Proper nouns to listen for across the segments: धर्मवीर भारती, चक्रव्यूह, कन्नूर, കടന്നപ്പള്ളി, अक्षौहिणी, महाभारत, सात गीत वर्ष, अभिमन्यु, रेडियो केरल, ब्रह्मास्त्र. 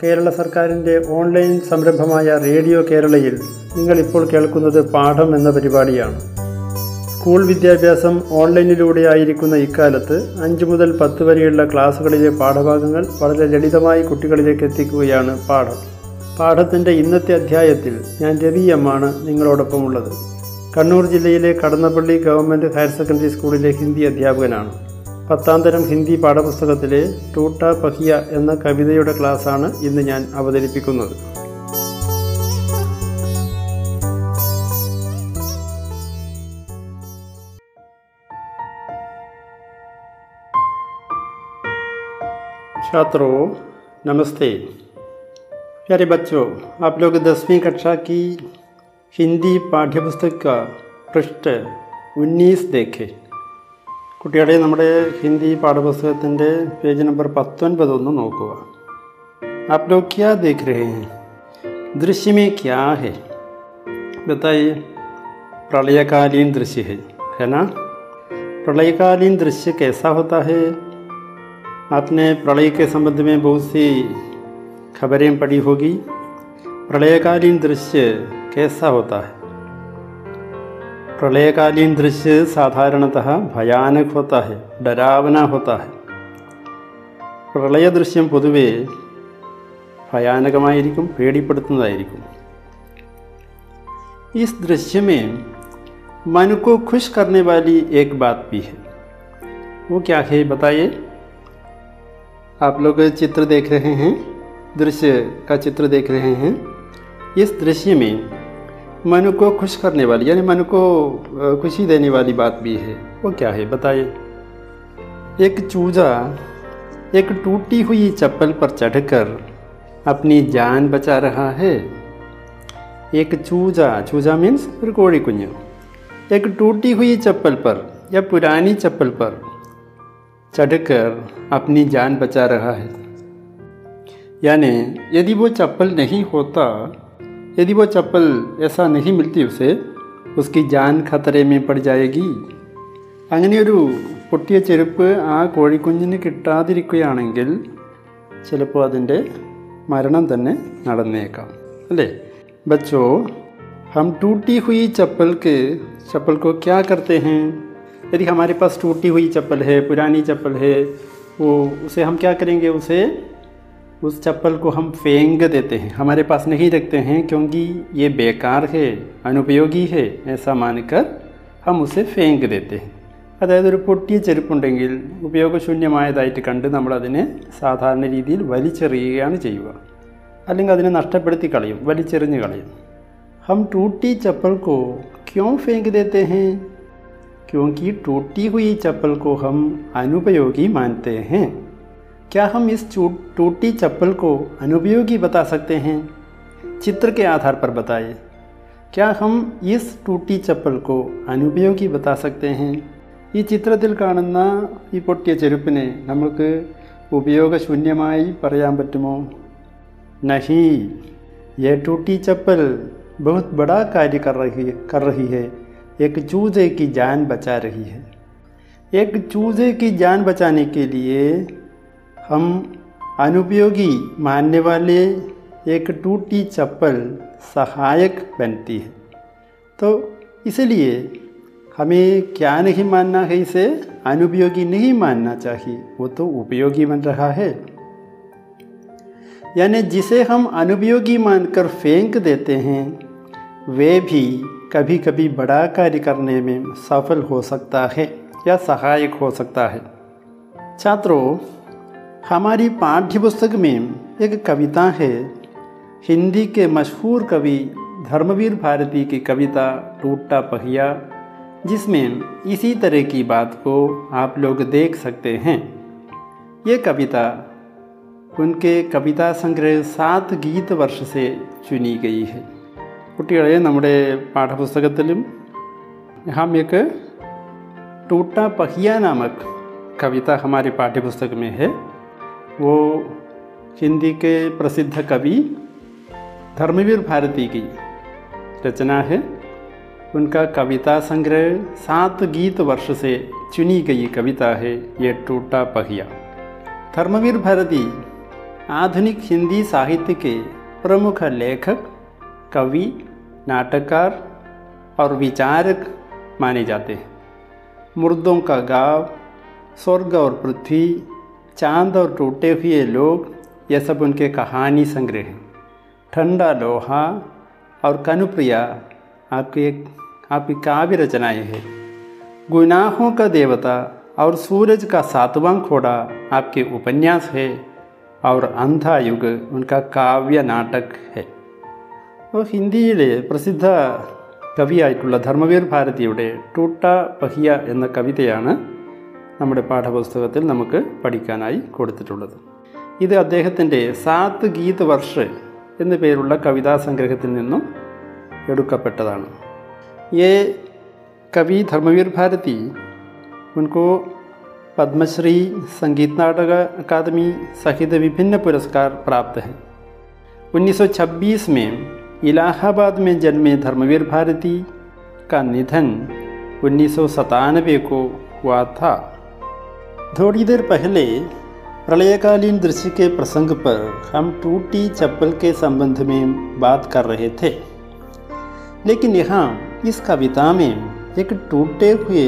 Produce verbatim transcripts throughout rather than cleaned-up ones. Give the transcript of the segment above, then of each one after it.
കേരള സർക്കാരിൻ്റെ ഓൺലൈൻ സംരംഭമായ റേഡിയോ കേരളയിൽ നിങ്ങളിപ്പോൾ കേൾക്കുന്നത് പാഠം എന്ന പരിപാടിയാണ്. സ്കൂൾ വിദ്യാഭ്യാസം ഓൺലൈനിലൂടെ ആയിരിക്കുന്ന ഇക്കാലത്ത് അഞ്ച് മുതൽ പത്ത് വരെയുള്ള ക്ലാസ്സുകളിലെ പാഠഭാഗങ്ങൾ വളരെ ലളിതമായി കുട്ടികളിലേക്ക് എത്തിക്കുകയാണ് പാഠം. പാഠത്തിൻ്റെ ഇന്നത്തെ അധ്യായത്തിൽ ഞാൻ രവിയമ്മാണ് നിങ്ങളോടൊപ്പമുള്ളത്. കണ്ണൂർ ജില്ലയിലെ കടന്നപ്പള്ളി ഗവൺമെൻറ് ഹയർ സെക്കൻഡറി സ്കൂളിലെ ഹിന്ദി അധ്യാപകനാണ്. പത്താം തരം ഹിന്ദി പാഠപുസ്തകത്തിലെ ടൂട്ടാ പഹിയ എന്ന കവിതയുടെ ക്ലാസ്സാണ് ഇന്ന് ഞാൻ അവതരിപ്പിക്കുന്നത്. छात्रों नमस्ते. प्यारे बच्चों, आप लोग दसवीं कक्षा की हिंदी पाठ्यपुस्तक का पृष्ठ उन्नीस देखे. കുട്ടികളെ, നമ്മുടെ ഹിന്ദി പാഠപുസ്തകത്തിൻ്റെ പേജ് നമ്പർ പത്തൊൻപത് ഒന്ന് നോക്കുക. ആപ് ലോഗ് ക്യാ ദേഖ് രഹേ ഹൈ, ദൃശ്യമേ ക്യാ ഹൈ, ബതായി പ്രളയകാലീൻ ദൃശ്യ ഹൈ, ഹൈ നാ, പ്രളയകാലീൻ ദൃശ്യ കൈസാ ഹോത്താ ഹൈ. ആപ്നെ പ്രളയ കെ സംബന്ധ മേ ബഹുത് സി ഖബരേ പടി ഹോഗി. പ്രളയകാലീൻ ദൃശ്യ കൈസാ ഹോത്താ ഹൈ? प्रलयकालीन दृश्य साधारणतः भयानक होता है, डरावना होता है. പ്രളയ ദൃശ്യം പൊതുവേ ഭയാനകമായിരിക്കും, പേടിപ്പെടുത്തുന്നതായിരിക്കും. ഈ ദൃശ്യമേ മനുക്കോ ഖുഷ് കർണേ വാലി ഏക് ബാത് ഭി ഹൈ. വോ ക്യാ ഹൈ ബതായേ. ആപ് ലോഗ് ചിത്ര ദേഖ് രഹേ ഹൈ, ദൃശ്യ കാ ചിത്ര ദേഖ് രഹേ ഹൈ. ഈ ദൃശ്യമേ मनु को खुश करने वाली यानी मन को खुशी देने वाली बात भी है. वो क्या है बताइए. एक चूजा एक टूटी हुई चप्पल पर चढ़कर अपनी जान बचा रहा है. एक चूजा, चूजा मीन्स कोड़ी कुंजा, एक टूटी हुई चप्पल पर या पुरानी चप्पल पर चढ़कर अपनी जान बचा रहा है. यानी यदि वो चप्पल नहीं होता, यदि वो चप्पल ऐसा नहीं मिलती उसे, उसकी जान खतरे में पड़ जाएगी. അങ്ങനെയൊരു പൊട്ടിയ ചെരുപ്പ് ആ കോഴിക്കുഞ്ഞിന് കിട്ടാതിരിക്കുകയാണെങ്കിൽ ചിലപ്പോൾ അതിൻ്റെ മരണം തന്നെ നടന്നേക്കാം, അല്ലേ ബച്ചോ. ഹം ടൂട്ടി ഹുയി ചപ്പൽക്ക് ചപ്പൽക്കോ ക്യാ കർത്തേ ഹൈ. യദി ഹമാരെ പാസ് ടൂട്ടി ഹുയി ചപ്പൽ ഹൈ, പുരാനി ചപ്പൽ ഹൈ, വോ ഉസെ ഹം ക്യാ കരേംഗെ. ഉസെ उस चप्पल को हम फेंक देते हैं, हमारे पास नहीं रखते हैं क्योंकि ये बेकार है, अनुपयोगी है. ऐसा मानकर हम उसे फेंक देते हैं. അതായത് ഒരു പൊട്ടിയ ചെരുപ്പുണ്ടെങ്കിൽ ഉപയോഗശൂന്യമായതായിട്ട് കണ്ട് നമ്മളതിനെ സാധാരണ രീതിയിൽ വലിച്ചെറിയുകയാണ് ചെയ്യുക, അല്ലെങ്കിൽ അതിനെ നഷ്ടപ്പെടുത്തി കളയും, വലിച്ചെറിഞ്ഞ് കളയും. ഹം ടൂട്ടി ചപ്പൽ കോ ക്യോം ഫേങ്ക് ദേത്തെ ഹൈ, ക്യോങ്കി ടൂട്ടി ഹുയി ചപ്പൽ കോ ഹം അനുപയോഗി മാനത്തെ ഹൈ. क्या हम इस टूटी चप्पल को अनुपयोगी बता सकते हैं? चित्र के आधार पर बताइए. क्या हम इस टूटी चप्पल को अनुपयोगी बता सकते हैं? ഈ ചിത്രത്തിൽ കാണുന്ന ഈ പൊട്ടിയ ചെരുപ്പിനെ നമുക്ക് ഉപയോഗശൂന്യമായി പറയാൻ പറ്റുമോ? നഹി, യേ ടൂട്ടി ചപ്പൽ ബഹുത് ബഡാ കാര്യ കർ റഹി കർ റഹി ഹൈ, ഏക് ചൂസേ കി ജാൻ ബച്ചാ റഹി ഹൈ. ഏക് ചൂസേ കി ജാൻ ബച്ചാനെ കെ ലിയേ हम अनुपयोगी मानने वाले एक टूटी चप्पल सहायक बनती है. तो इसलिए हमें क्या नहीं मानना है, इसे अनुपयोगी नहीं मानना चाहिए, वो तो उपयोगी बन रहा है. यानी जिसे हम अनुपयोगी मानकर फेंक देते हैं वे भी कभी कभी बड़ा कार्य करने में सफल हो सकता है या सहायक हो सकता है. छात्रों, हमारी पाठ्य पुस्तक में एक कविता है, हिंदी के मशहूर कवि धर्मवीर भारती की कविता टूटा पहिया, जिसमें इसी तरह की बात को आप लोग देख सकते हैं. ये कविता ഉൻകെ കവിതാ സംഗ്രഹ സാത് ഗീത് വർഷ സേ ചുനി ഗൈ ഹൈ. കുട്ടികളെ, നമ്മുടെ പാഠപുസ്തകത്തിലും ഹമ്യക്ക് टूटा पहिया नामक कविता हमारे पाठ्यपुस्तक में है. वो हिंदी के प्रसिद्ध कवि धर्मवीर भारती की रचना है. उनका कविता संग्रह सात गीत वर्ष से चुनी गई कविता है ये टूटा पहिया. धर्मवीर भारती आधुनिक हिंदी साहित्य के प्रमुख लेखक, कवि, नाटककार और विचारक माने जाते हैं. मुर्दों का गाँव, स्वर्ग और पृथ्वी, चांद और टूटे हुए लोग, यह सब उनके कहानी संग्रह हैं. ठंडा लोहा और कनुप्रिया आपके आपकी काव्य रचनाएँ हैं. गुनाहों का देवता और सूरज का सातवां घोड़ा आपके उपन्यास है. और अंधा युग उनका काव्य नाटक है. तो हिंदीയിലെ പ്രസിദ്ധ കവിയായിട്ടുള്ള ധർമ്മവീർ ഭാരതിയുടെ ടൂട്ട പഹിയ എന്ന കവിതയാണ് നമ്മുടെ പാഠപുസ്തകത്തിൽ നമുക്ക് പഠിക്കാനായി കൊടുത്തിട്ടുള്ളത്. ഇത് അദ്ദേഹത്തിൻ്റെ സാത് ഗീത് വർഷ് എന്നു പേരുള്ള കവിതാ സംഗ്രഹത്തിൽ നിന്നും എടുക്കപ്പെട്ടതാണ്. ഈ കവി ധർമ്മവീർ ഭാരതി ഉൻകോ പത്മശ്രീ, സംഗീത് നാടക അക്കാദമി സഹിത വിഭിന്ന പുരസ്കാർ പ്രാപ്ത ഹൈ. उन्नीस सौ छब्बीस में इलाहाबाद में जन्मे धर्मवीर भारती का निधन उन्नीस सौ सतानवे को हुआ था. थोड़ी देर पहले प्रलयकालीन दृश्य के प्रसंग पर हम टूटी चप्पल के संबंध में बात कर रहे थे, लेकिन यहाँ इस कविता में एक टूटे हुए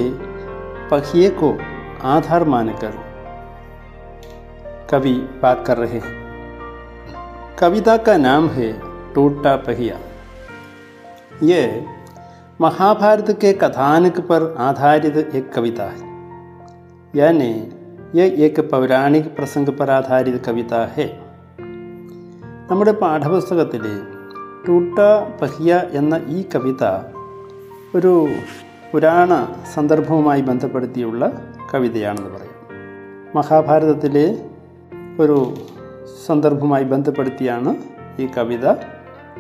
पहिए को आधार मानकर कवि बात कर रहे हैं. कविता का नाम है टूटा पहिया. ये महाभारत के कथानक पर आधारित एक कविता है, यानी यह एक पौराणिक प्रसंग पर आधारित कविता है. നമ്മുടെ പാഠപുസ്തകത്തിലെ ടൂട്ട പഹിയ എന്ന ഈ കവിത ഒരു പുരാണ സന്ദർഭവുമായി ബന്ധപ്പെടുത്തിയുള്ള കവിതയാണെന്ന് പറയാം. മഹാഭാരതത്തിലെ ഒരു സന്ദർഭവുമായി ബന്ധപ്പെടുത്തിയാണ് ഈ കവിത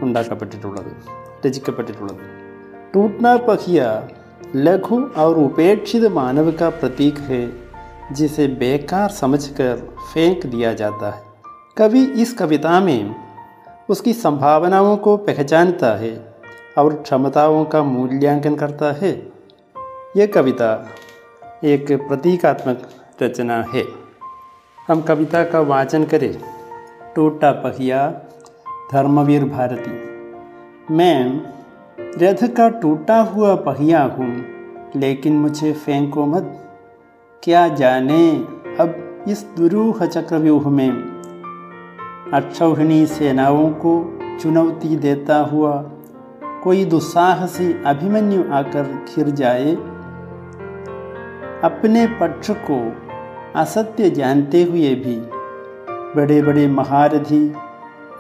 ഉണ്ടാക്കപ്പെട്ടിട്ടുള്ളത്, രചിക്കപ്പെട്ടിട്ടുള്ളത്. टूटना पहिया लघु और उपेक्षित मानव का प्रतीक है, जिसे बेकार समझकर फेंक दिया जाता है. कवि इस कविता में उसकी संभावनाओं को पहचानता है और क्षमताओं का मूल्यांकन करता है. यह कविता एक प्रतीकात्मक रचना है. हम कविता का वाचन करें. टूटा पहिया, धर्मवीर भारती. मैं रथ का टूटा हुआ पहिया हूँ, लेकिन मुझे फेंको मत. क्या जाने अब इस दुरूह चक्रव्यूह में अक्षौहिणी सेनाओं को चुनौती देता हुआ कोई दुस्साहसी अभिमन्यु आकर घिर जाए. अपने पक्ष को असत्य जानते हुए भी बड़े बड़े महारथी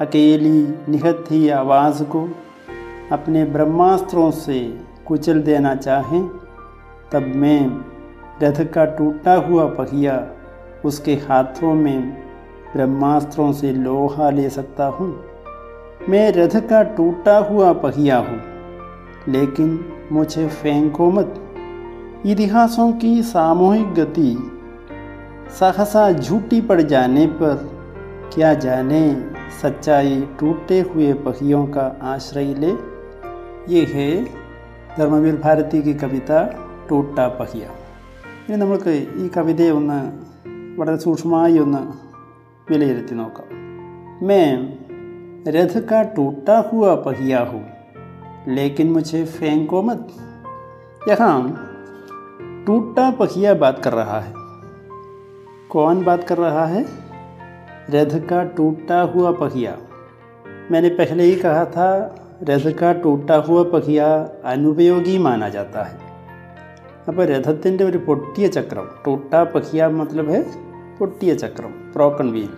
अकेली निहत्थी आवाज़ को अपने ब्रह्मास्त्रों से कुचल देना चाहें, तब मैं रथ का टूटा हुआ पहिया उसके हाथों में ब्रह्मास्त्रों से लोहा ले सकता हूँ. मैं रथ का टूटा हुआ पहिया हूँ, लेकिन मुझे फेंको मत. इतिहासों की सामूहिक गति सहसा झूठी पड़ जाने पर क्या जाने सच्चाई टूटे हुए पहियों का आश्रय ले. ये है धर्मवीर भारती की कविता टूटा पहिया. ഇനി നമ്മൾക്ക് ഈ കവിതയെ ഒന്ന് വളരെ സൂക്ഷ്മമായി ഒന്ന് വിലയിരുത്തി നോക്കാം. मैं रथ का टूटा हुआ पहिया हूँ, लेकिन मुझे फेंको मत. यहाँ टूटा पहिया बात कर रहा है. कौन बात कर रहा है? रथ का टूटा हुआ पहिया. मैंने पहले ही कहा था, रथ का टूटा हुआ पहिया अनुपयोगी माना जाता है. അപ്പോൾ രഥത്തിൻ്റെ ഒരു പൊട്ടിയ ചക്രം, ടൂട്ടാ പഹിയ മത്ലബ് ഹെ പൊട്ടിയ ചക്രം, ബ്രോക്കൺ വീൽ.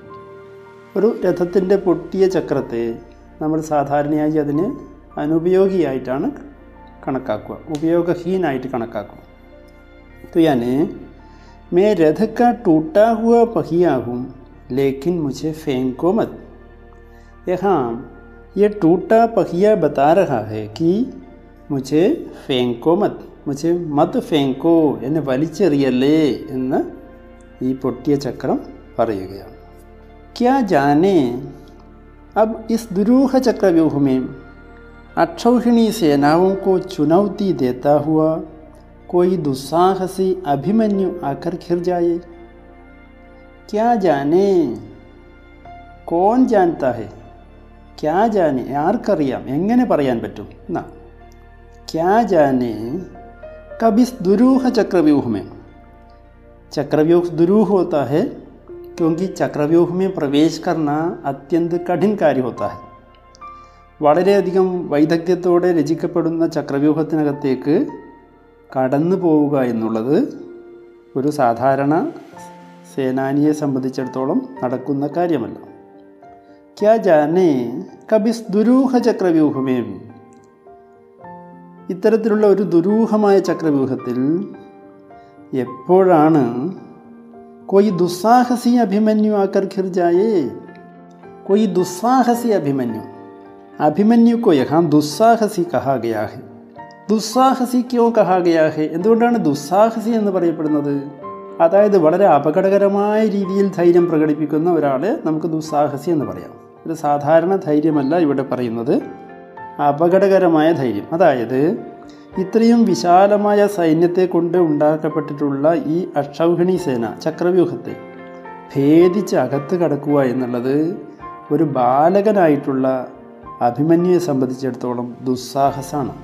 ഒരു രഥത്തിൻ്റെ പൊട്ടിയ ചക്രത്തെ നമ്മൾ സാധാരണയായി അതിന് അനുപയോഗിയായിട്ടാണ് കണക്കാക്കുക, ഉപയോഗഹീനായിട്ട് കണക്കാക്കുക. तो यानी मैं रथ का टूटा हुआ पहिया हूँ, लेकिन मुझे फेंको मत। यहाँ ये टूटा पहिया बता रहा है कि मुझे फेंको മത് മുജെ മത് ഫേങ്കോ എന്നെ വലിച്ചെറിയല്ലേ എന്ന് ഈ പൊട്ടിയ ചക്രം പറയുകയാണ്. ക്യാ ജാനെ അബ് ഇസ് ദുരൂഹ ചക്രവ്യൂഹമേ അക്ഷൗഹിणी സേനാവും കോ ചുനൗത്തി ദേതാ ഹുവാ കോയി ദുസ്സാഹസി അഭിമന്യു ആക്കർ ഘിർ ജായേ. ക്യാ ജാനെ കോൺ ജാനത്താ ഹെ, ക്യാ ജാനെ ആർക്കറിയാം, എങ്ങനെ പറയാൻ പറ്റും എന്നാ. ക്യാ ജാനെ കബിസ് ദുരൂഹ ചക്രവ്യൂഹമേ, ചക്രവ്യൂഹ ദുരൂഹ होता है क्योंकि ചക്രവ്യൂഹ में प्रवेश करना അത്യന്ത കഠിൻ കാര്യം होता है. വളരെയധികം വൈദഗ്ധ്യത്തോടെ രചിക്കപ്പെടുന്ന ചക്രവ്യൂഹത്തിനകത്തേക്ക് കടന്നു പോവുക എന്നുള്ളത് ഒരു സാധാരണ സേനാനിയെ സംബന്ധിച്ചിടത്തോളം നടക്കുന്ന കാര്യമല്ല. ക്യാ ജാനെ കബിസ് ദുരൂഹ ചക്രവ്യൂഹമേ, ഇത്തരത്തിലുള്ള ഒരു ദുരൂഹമായ ചക്രവ്യൂഹത്തിൽ എപ്പോഴാണ് കൊയ് ദുസ്സാഹസി അഭിമന്യു ആക്കർ ഘിർ ജായേ. കൊയ് ദുസ്സാഹസി അഭിമന്യു, അഭിമന്യു കോ യഹാം ദുസ്സാഹസി കഹാ ഗയാ ഹെ. ദുസ്സാഹസി ക്യോ കഹാ ഗയാ ഹെ, എന്തുകൊണ്ടാണ് ദുസ്സാഹസി എന്ന് പറയപ്പെടുന്നത്? അതായത് വളരെ അപകടകരമായ രീതിയിൽ ധൈര്യം പ്രകടിപ്പിക്കുന്ന ഒരാളെ നമുക്ക് ദുസ്സാഹസി എന്ന് പറയാം. ഒരു സാധാരണ ധൈര്യമല്ല ഇവിടെ പറയുന്നത്, അപകടകരമായ ധൈര്യം. അതായത് ഇത്രയും വിശാലമായ സൈന്യത്തെ കൊണ്ട് ഉണ്ടാക്കപ്പെട്ടിട്ടുള്ള ഈ അക്ഷൗഹിണി സേന ചക്രവ്യൂഹത്തെ ഭേദിച്ച് അകത്ത് കടക്കുക എന്നുള്ളത് ഒരു ബാലകനായിട്ടുള്ള അഭിമന്യെ സംബന്ധിച്ചിടത്തോളം ദുസ്സാഹസമാണ്.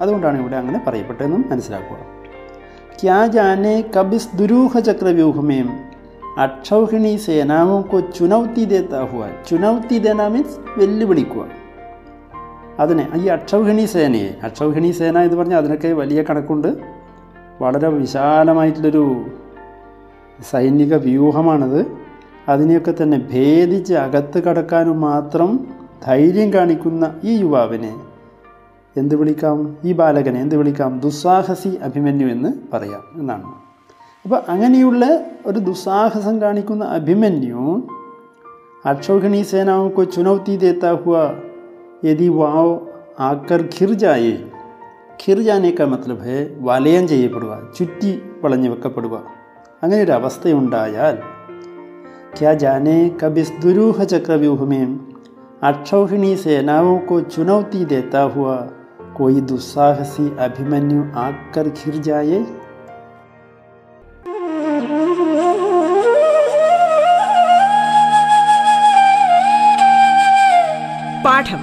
അതുകൊണ്ടാണ് ഇവിടെ അങ്ങനെ പറയപ്പെട്ടതെന്നും മനസ്സിലാക്കുക. ക്യാ ജാനെ കബിസ് ദുരൂഹ ചക്രവ്യൂഹമേം അക്ഷൗഹിണി സേനാവും കൊ ചുനൗത്തി ദേതാഹുവ. ചുനൗത്തി ദേന മീൻസ് വെല്ലുവിളിക്കുക. അതിനെ ഈ അക്ഷൗഹിണി സേനയെ, അക്ഷൗഹിണി സേന എന്ന് പറഞ്ഞാൽ അതിനൊക്കെ വലിയ കണക്കുണ്ട്, വളരെ വിശാലമായിട്ടുള്ളൊരു സൈനിക വ്യൂഹമാണത്. അതിനെയൊക്കെ തന്നെ ഭേദിച്ച് അകത്ത് കടക്കാനും മാത്രം ധൈര്യം കാണിക്കുന്ന ഈ യുവാവിനെ എന്ത് വിളിക്കാം, ഈ ബാലകനെ എന്ത് വിളിക്കാം? ദുസ്സാഹസി അഭിമന്യു എന്ന് പറയാം എന്നാണ്. അപ്പോൾ അങ്ങനെയുള്ള ഒരു ദുസ്സാഹസം കാണിക്കുന്ന അഭിമന്യു അക്ഷൗഹിണി സേനാവും കൊ ചുനൗത്തി ദേത്താഹുവ यदि वाव आकर घिर जाए. घिर जाने का मतलब है വലയം ചെയ്യപ്പെടുക, ചുറ്റി വളഞ്ഞു വെക്കപ്പെടുക. അങ്ങനെ ഒരു അവസ്ഥയുണ്ടായാൽ ക്യാ ജാനെ കബിസ് ദുരൂഹ ചക്രവ്യൂഹമേ അക്ഷൗഹിണി സേനാവോ കോ ചുനൗത്തി ദേത്താ ഹുവ കോയി ദുസ്സാഹസി അഭിമന്യു ആക്കർ ഘിർ ജായേ. പാഠം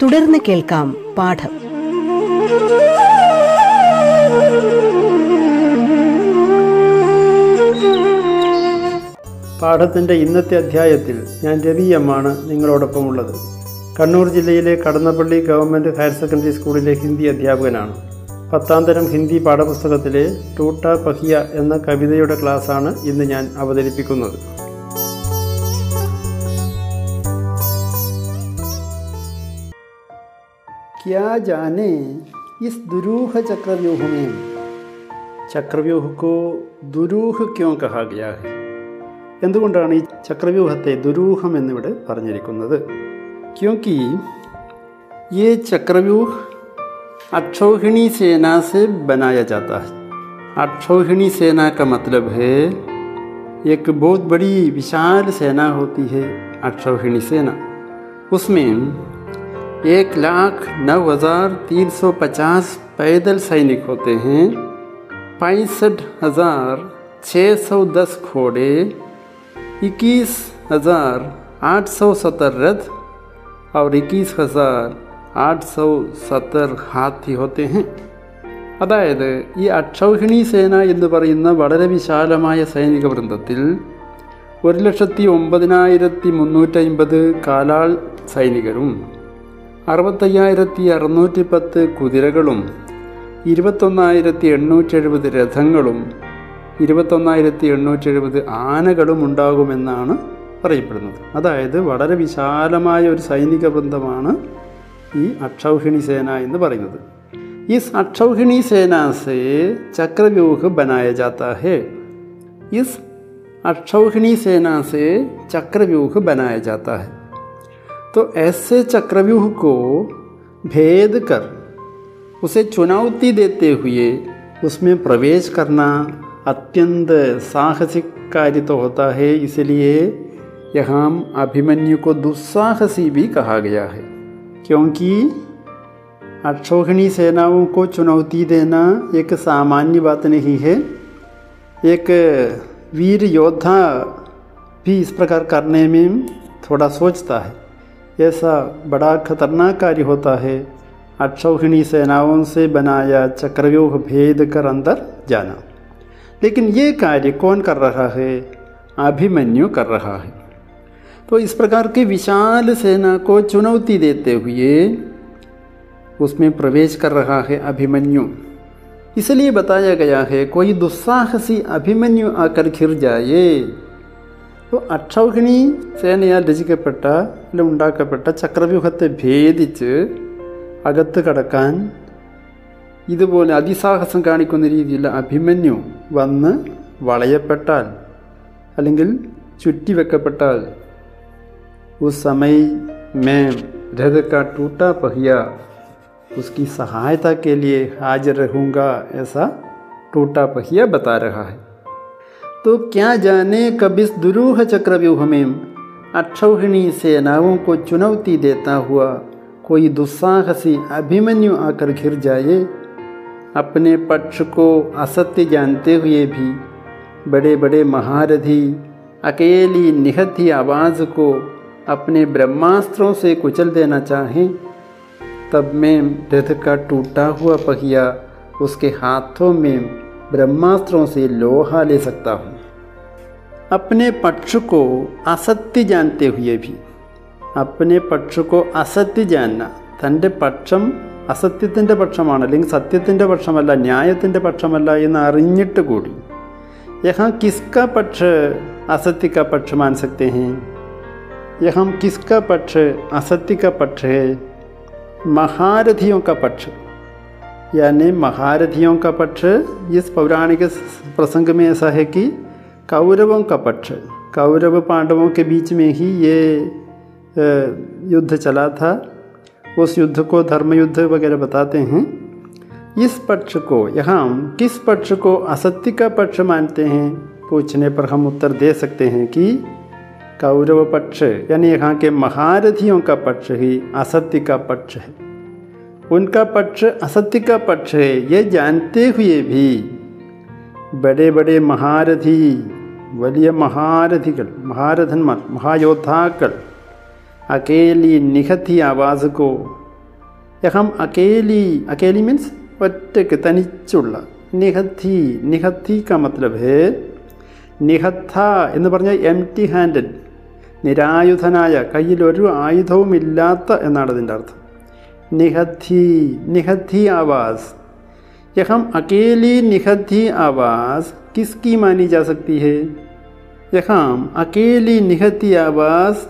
തുടർന്ന് കേൾക്കാം പാഠം. പാഠത്തിൻ്റെ ഇന്നത്തെ അധ്യായത്തിൽ ഞാൻ രവി എമ്മാണ് നിങ്ങളോടൊപ്പം ഉള്ളത്. കണ്ണൂർ ജില്ലയിലെ കടന്നപ്പള്ളി ഗവൺമെൻറ് ഹയർ സെക്കൻഡറി സ്കൂളിലെ ഹിന്ദി അധ്യാപകനാണ്. പത്താം തരം ഹിന്ദി പാഠപുസ്തകത്തിലെ ടൂട്ടാ പഹിയ എന്ന കവിതയുടെ ക്ലാസ്സാണ് ഇന്ന് ഞാൻ അവതരിപ്പിക്കുന്നത്. क्या जाने इस दुरूह चक्रव्यूह में, चक्रव्यूह को दुरूह क्यों कहा गया है? എന്തുകൊണ്ടാണ് ഈ ചക്രവ്യൂഹത്തെ ദുരൂഹം എന്നിവിടെ പറഞ്ഞിരിക്കുന്നത്? क्योंकि ये चक्रव्यूह अक्षौहिणी सेना से बनाया जाता है. अक्षौहिणी सेना का मतलब है एक बहुत बड़ी विशाल सेना होती है अक्षौहिणी सेना. उसमें एक लाख नौ हज़ार तीन सौ पचास पैदल सैनिक होते हैं, पैंसठ हज़ार छः सौ दस घोड़े, इक्कीस हज़ार आठ सौ सत्तर रथ और इक्कीस हज़ार आठ सौ सत्तर हाथी होते हैं. അതായത് ഈ അക്ഷൗഹിണി സേന എന്ന് പറയുന്ന വളരെ വിശാലമായ സൈനിക വൃന്ദത്തിൽ ഒരു ലക്ഷത്തി ഒമ്പതിനായിരത്തി മുന്നൂറ്റമ്പത് കാലാൾ സൈനികരും അറുപത്തയ്യായിരത്തി അറുന്നൂറ്റി പത്ത് കുതിരകളും ഇരുപത്തൊന്നായിരത്തി എണ്ണൂറ്റി എഴുപത് രഥങ്ങളും ഇരുപത്തൊന്നായിരത്തി എണ്ണൂറ്റി എഴുപത് ആനകളും ഉണ്ടാകുമെന്നാണ് പറയപ്പെടുന്നത്. അതായത് വളരെ വിശാലമായ ഒരു സൈനിക വൃന്ദമാണ് ഈ അക്ഷൗഹിണി സേന എന്ന് പറയുന്നത്. इस अक्षौहिणी सेना से चक्रव्यूह बनाया जाता है इस अक्षौहिणी सेना से चक्रव्यूह बनाया जाता है तो ऐसे चक्रव्यूह को भेद कर उसे चुनौती देते हुए उसमें प्रवेश करना अत्यंत साहसिक कार्य तो होता है, इसलिए यहाँ अभिमन्यु को दुस्साहसी भी कहा गया है, क्योंकि अक्षौहिणी सेनाओं को चुनौती देना एक सामान्य बात नहीं है। एक वीर योद्धा भी इस प्रकार करने में थोड़ा सोचता है, ऐसा बड़ा खतरनाक कार्य होता है अक्षौहिणी सेनाओं से बनाया चक्रव्यूह भेद कर अंदर जाना। लेकिन ये कार्य कौन कर रहा है? अभिमन्यु कर रहा है। तो इस प्रकार की विशाल सेना को चुनौती देते हुए उसमें प्रवेश कर रहा है अभिमन्यु। इसलिए बताया गया है कोई दुस्साहसी അഭിമന്യു ആക്കർ ഖിർ ജായേ. അപ്പോൾ അക്ഷൗഹിണി സേനയാൽ രചിക്കപ്പെട്ട അല്ല ഉണ്ടാക്കപ്പെട്ട ചക്രവ്യൂഹത്തെ ഭേദിച്ച് അകത്ത് കടക്കാൻ ഇതുപോലെ അതിസാഹസം കാണിക്കുന്ന രീതിയിൽ അഭിമന്യു വന്ന് വളയപ്പെട്ടാൽ അല്ലെങ്കിൽ ചുറ്റിവെക്കപ്പെട്ടാൽ ഉസ് സമയ മേ രഥകാ ടൂട്ടാ പഹിയ उसकी सहायता के लिए हाजिर रहूँगा, ऐसा टूटा पहिया बता रहा है। तो क्या जाने कब इस दुरूह चक्रव्यूह में अक्षौहिणी सेनाओं को चुनौती देता हुआ कोई दुस्साहसी अभिमन्यु आकर घिर जाए। अपने पक्ष को असत्य जानते हुए भी बड़े बड़े महारथी अकेली निहत्थी आवाज़ को अपने ब्रह्मास्त्रों से कुचल देना चाहें, तब में रथ का टूटा हुआ पहिया उसके हाथों में ब्रह्मास्त्रों से लोहा ले सकता हूँ। अपने पक्ष को असत्य जानते हुए भी, अपने पक्ष को असत्य जानना, തൻ്റെ പക്ഷം അസത്യത്തിൻ്റെ പക്ഷമാണ് അല്ലെങ്കിൽ സത്യത്തിൻ്റെ പക്ഷമല്ല ന്യായത്തിൻ്റെ പക്ഷമല്ല എന്ന് അറിഞ്ഞിട്ട് കൂടി യഹാം കിസ്കാ പക്ഷ് അസത്യ കാ പക്ഷ് മാൻ സക്തേ ഹേ, യഹാം കിസ്കാ പക്ഷ് അസത്യ കാ പക്ഷ് ഹേ, महारथियों का पक्ष यानी महारथियों का पक्ष। इस पौराणिक प्रसंग में ऐसा है कि कौरवों का पक्ष, कौरव पांडवों के बीच में ही ये युद्ध चला था, उस युद्ध को धर्मयुद्ध वगैरह बताते हैं। इस पक्ष को यहाँ किस पक्ष को असत्य का पक्ष मानते हैं पूछने पर हम उत्तर दे सकते हैं कि कौरव पक्ष यानी यहाँ के महारथियों का पक्ष ही असत्य का पक्ष है, उनका पक्ष असत्य का पक्ष है। ये जानते हुए भी बड़े बड़े महारथी വലിയ മഹാരഥികൾ മഹാരഥന്മാർ മഹായോദ്ധാക്കൾ അകേലി നിഹത്തി ആവാസ് കോ യഹം അകേലി അകേലി മീൻസ് ഒറ്റയ്ക്ക് തനിച്ചുള്ള നിഹത്തി നിഹത്തി കാ മത്ലബ് ഹേ നിഹത്ത എന്ന് പറഞ്ഞാൽ എം ടി ഹാൻഡഡ് നിരായുധനായ കയ്യിലൊരു ആയുധവുമില്ലാത്ത എന്നാണ് അതിൻ്റെ അർത്ഥം. നിഹത്തി നിഹത്തി ആവാസ് യഹം അകേലി നിഹത്തി ആവാസ് കിസ്കി മാനി ജാ സക്തി ഹേ യഹാം അകേലി നിഹത്തി ആവാസ്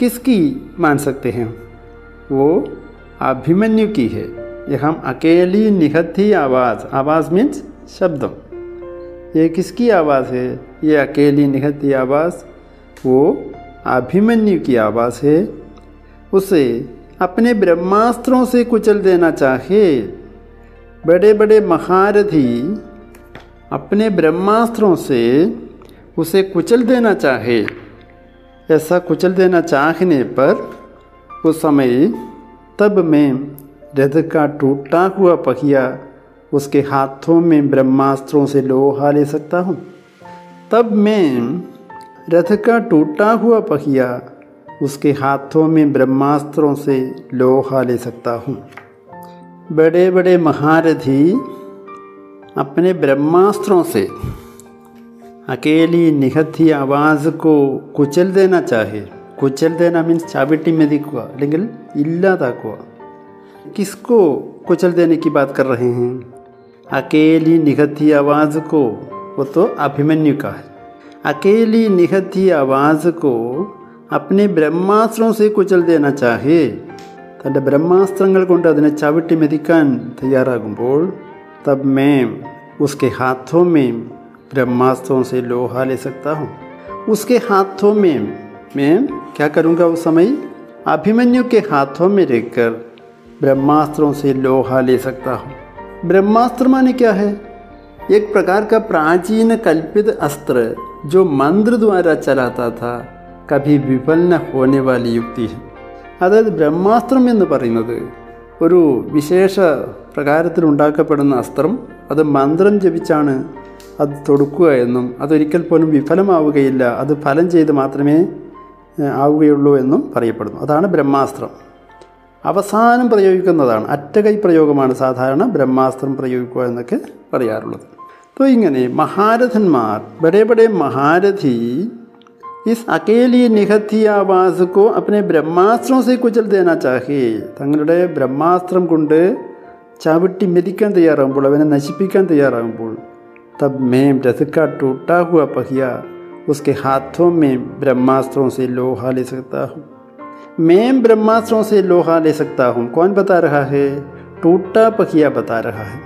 കിസ്കി മാൻ സക്തി ഹേ വോ അഭിമന്യു കി ഹേ യഹാം അകേലി നിഹത്തി ആവാസ് ആവാസ് മീൻസ് ശബ്ദം ये किसकी आवाज़ है? ये अकेली निहत्थी आवाज़ वो अभिमन्यु की आवाज़ है। उसे अपने ब्रह्मास्त्रों से कुचल देना चाहे, बड़े बड़े महारथी अपने ब्रह्मास्त्रों से उसे कुचल देना चाहे, ऐसा कुचल देना चाहने पर उस समय तब में रथ का टूटा हुआ पहिया उसके हाथों में ब्रह्मास्त्रों से लोहा ले सकता हूँ। तब मैं रथ का टूटा हुआ पहिया उसके हाथों में ब्रह्मास्त्रों से लोहा ले सकता हूँ। बड़े बड़े महारथी अपने ब्रह्मास्त्रों से अकेली निहत्थी आवाज़ को കുചൽ ദേന ചാഹെ കുചൽ ദേന മീൻസ് ചവിട്ടി മെതിക്കുക അല്ലെങ്കിൽ ഇല്ലാതാക്കുക. किसको कुचल देने की बात कर रहे हैं? अकेली निहत्थी आवाज़ को, वो तो अभिमन्यु का है. अकेली निहत्थी आवाज़ को अपने ब्रह्मास्त्रों से कुचल देना चाहे, തൻ്റെ ബ്രഹ്മാസ്ത്രങ്ങൾ കൊണ്ട് അതിനെ ചവിട്ടി മെതിക്കാൻ തയ്യാറാകുമ്പോൾ തബ് മേം ഉസ്കെ ഹാത്തോ മേം ബ്രഹ്മാസ്ത്രോ സെ ലോഹാ ലേ സക്താ ഹും. ഉസ്കെ ഹാത്തോ മേം മേം ക്യാ കരൂംഗാ ഉസ് സമയ അഭിമന്യു കെ ഹാത്തോ മേ രേഖർ ब्रह्मास्त्रों से लोहा ले सकता हूँ. ब्रह्मास्त्र माने क्या है? एक प्रकार का प्राचीन कल्पित अस्त्र जो मंत्र द्वारा चलाता था, कभी विफल न होने वाली युक्ति है. അതായത് ബ്രഹ്മാസ്ത്രം എന്ന് പറയുന്നത് ഒരു വിശേഷ പ്രകാരത്തിലുണ്ടാക്കപ്പെടുന്ന അസ്ത്രം, അത് മന്ത്രം ജപിച്ചാണ് അത് തൊടുക്കുക എന്നും അതൊരിക്കൽ പോലും വിഫലമാവുകയില്ല, അത് ഫലം ചെയ്ത് മാത്രമേ ആവുകയുള്ളൂ എന്നും പറയപ്പെടുന്നു. അതാണ് ബ്രഹ്മാസ്ത്രം. അവസാനം പ്രയോഗിക്കുന്നതാണ്, അറ്റകൈ പ്രയോഗമാണ് സാധാരണ ബ്രഹ്മാസ്ത്രം പ്രയോഗിക്കുക എന്നൊക്കെ പറയാറുള്ളത്. അപ്പോൾ ഇങ്ങനെ മഹാരഥന്മാർ, ബഡേ ബഡേ മഹാരഥി ഈസ് അകേലി നിഹത്തി ആവാസുക്കോ അപ്പനെ ബ്രഹ്മാസ്ത്രം സെ കുചൽ ദേന ചാഹേ, തങ്ങളുടെ ബ്രഹ്മാസ്ത്രം കൊണ്ട് ചവിട്ടി മെതിക്കാൻ തയ്യാറാകുമ്പോൾ, അവനെ നശിപ്പിക്കാൻ തയ്യാറാകുമ്പോൾ, തബ് മേം രസക്ക ടൂട്ടാ ഹുവ പഹിയ ഉസ്കെ ഹാത്തോ മേം ബ്രഹ്മാസ്ത്രം സെ ലോഹാ ലേ സക്താ ഹും. മേം ബ്രഹ്മാസ്ത്രോം സെ ലോഹാ ലേ സക്താ ഹും കോൻ ബത്താ രഹാ ഹേ? ടൂട്ടാ പഹിയ ബത്താ രഹാ ഹേ.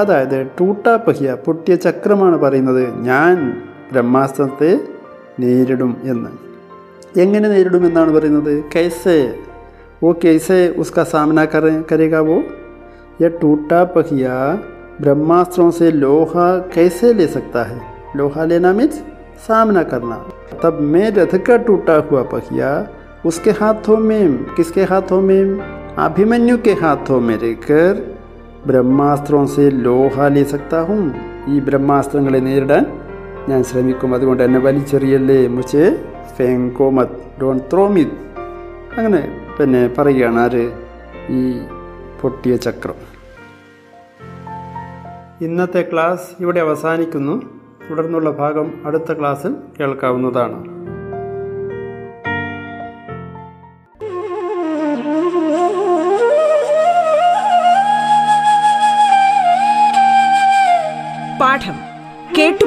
അതായത് ടൂട്ടാ പഹിയ, പൊട്ടിയ ചക്രമാണ് പറയുന്നത് ഞാൻ ബ്രഹ്മാസ്ത്രത്തെ നേരിടും എന്ന്. എങ്ങനെ നേരിടുമെന്നാണ് പറയുന്നത്? കൈസേ ഓ കൈസേ ഉസ്കാ സാമന കരേഗാവോ യ ടൂട്ടാ പഹിയ ബ്രഹ്മാസ്ത്രോം സെ ലോഹാ കൈസേ ലേ സക്താ ഹേ? ലോഹാ ലേന മീൻസ് സാമന കർണ. തബ് മേ രഥക്ക ടൂട്ടാ ഹുവ പഹിയ उसके हाथों में, किसके हाथों में? अभिमन्यु के हाथों में रहकर ब्रह्मास्त्रों से लोहा ले सकता हूँ. ഈ ബ്രഹ്മാസ്ത്രങ്ങളെ നേരിടാൻ ഞാൻ ശ്രമിക്കും, അതുകൊണ്ട് എന്നെ വലിച്ചെറിയല്ലേ, മുച്ചേ ഫേങ്കോ മത് ഡോൺ ത്രോ മിത്, അങ്ങനെ പിന്നെ പറയുകയാണ് ആര്? ഈ പൊട്ടിയ ചക്രം. ഇന്നത്തെ ക്ലാസ് ഇവിടെ അവസാനിക്കുന്നു. തുടർന്നുള്ള ഭാഗം അടുത്ത ക്ലാസ്സിൽ കേൾക്കാവുന്നതാണ്. പാഠം കേട്ടു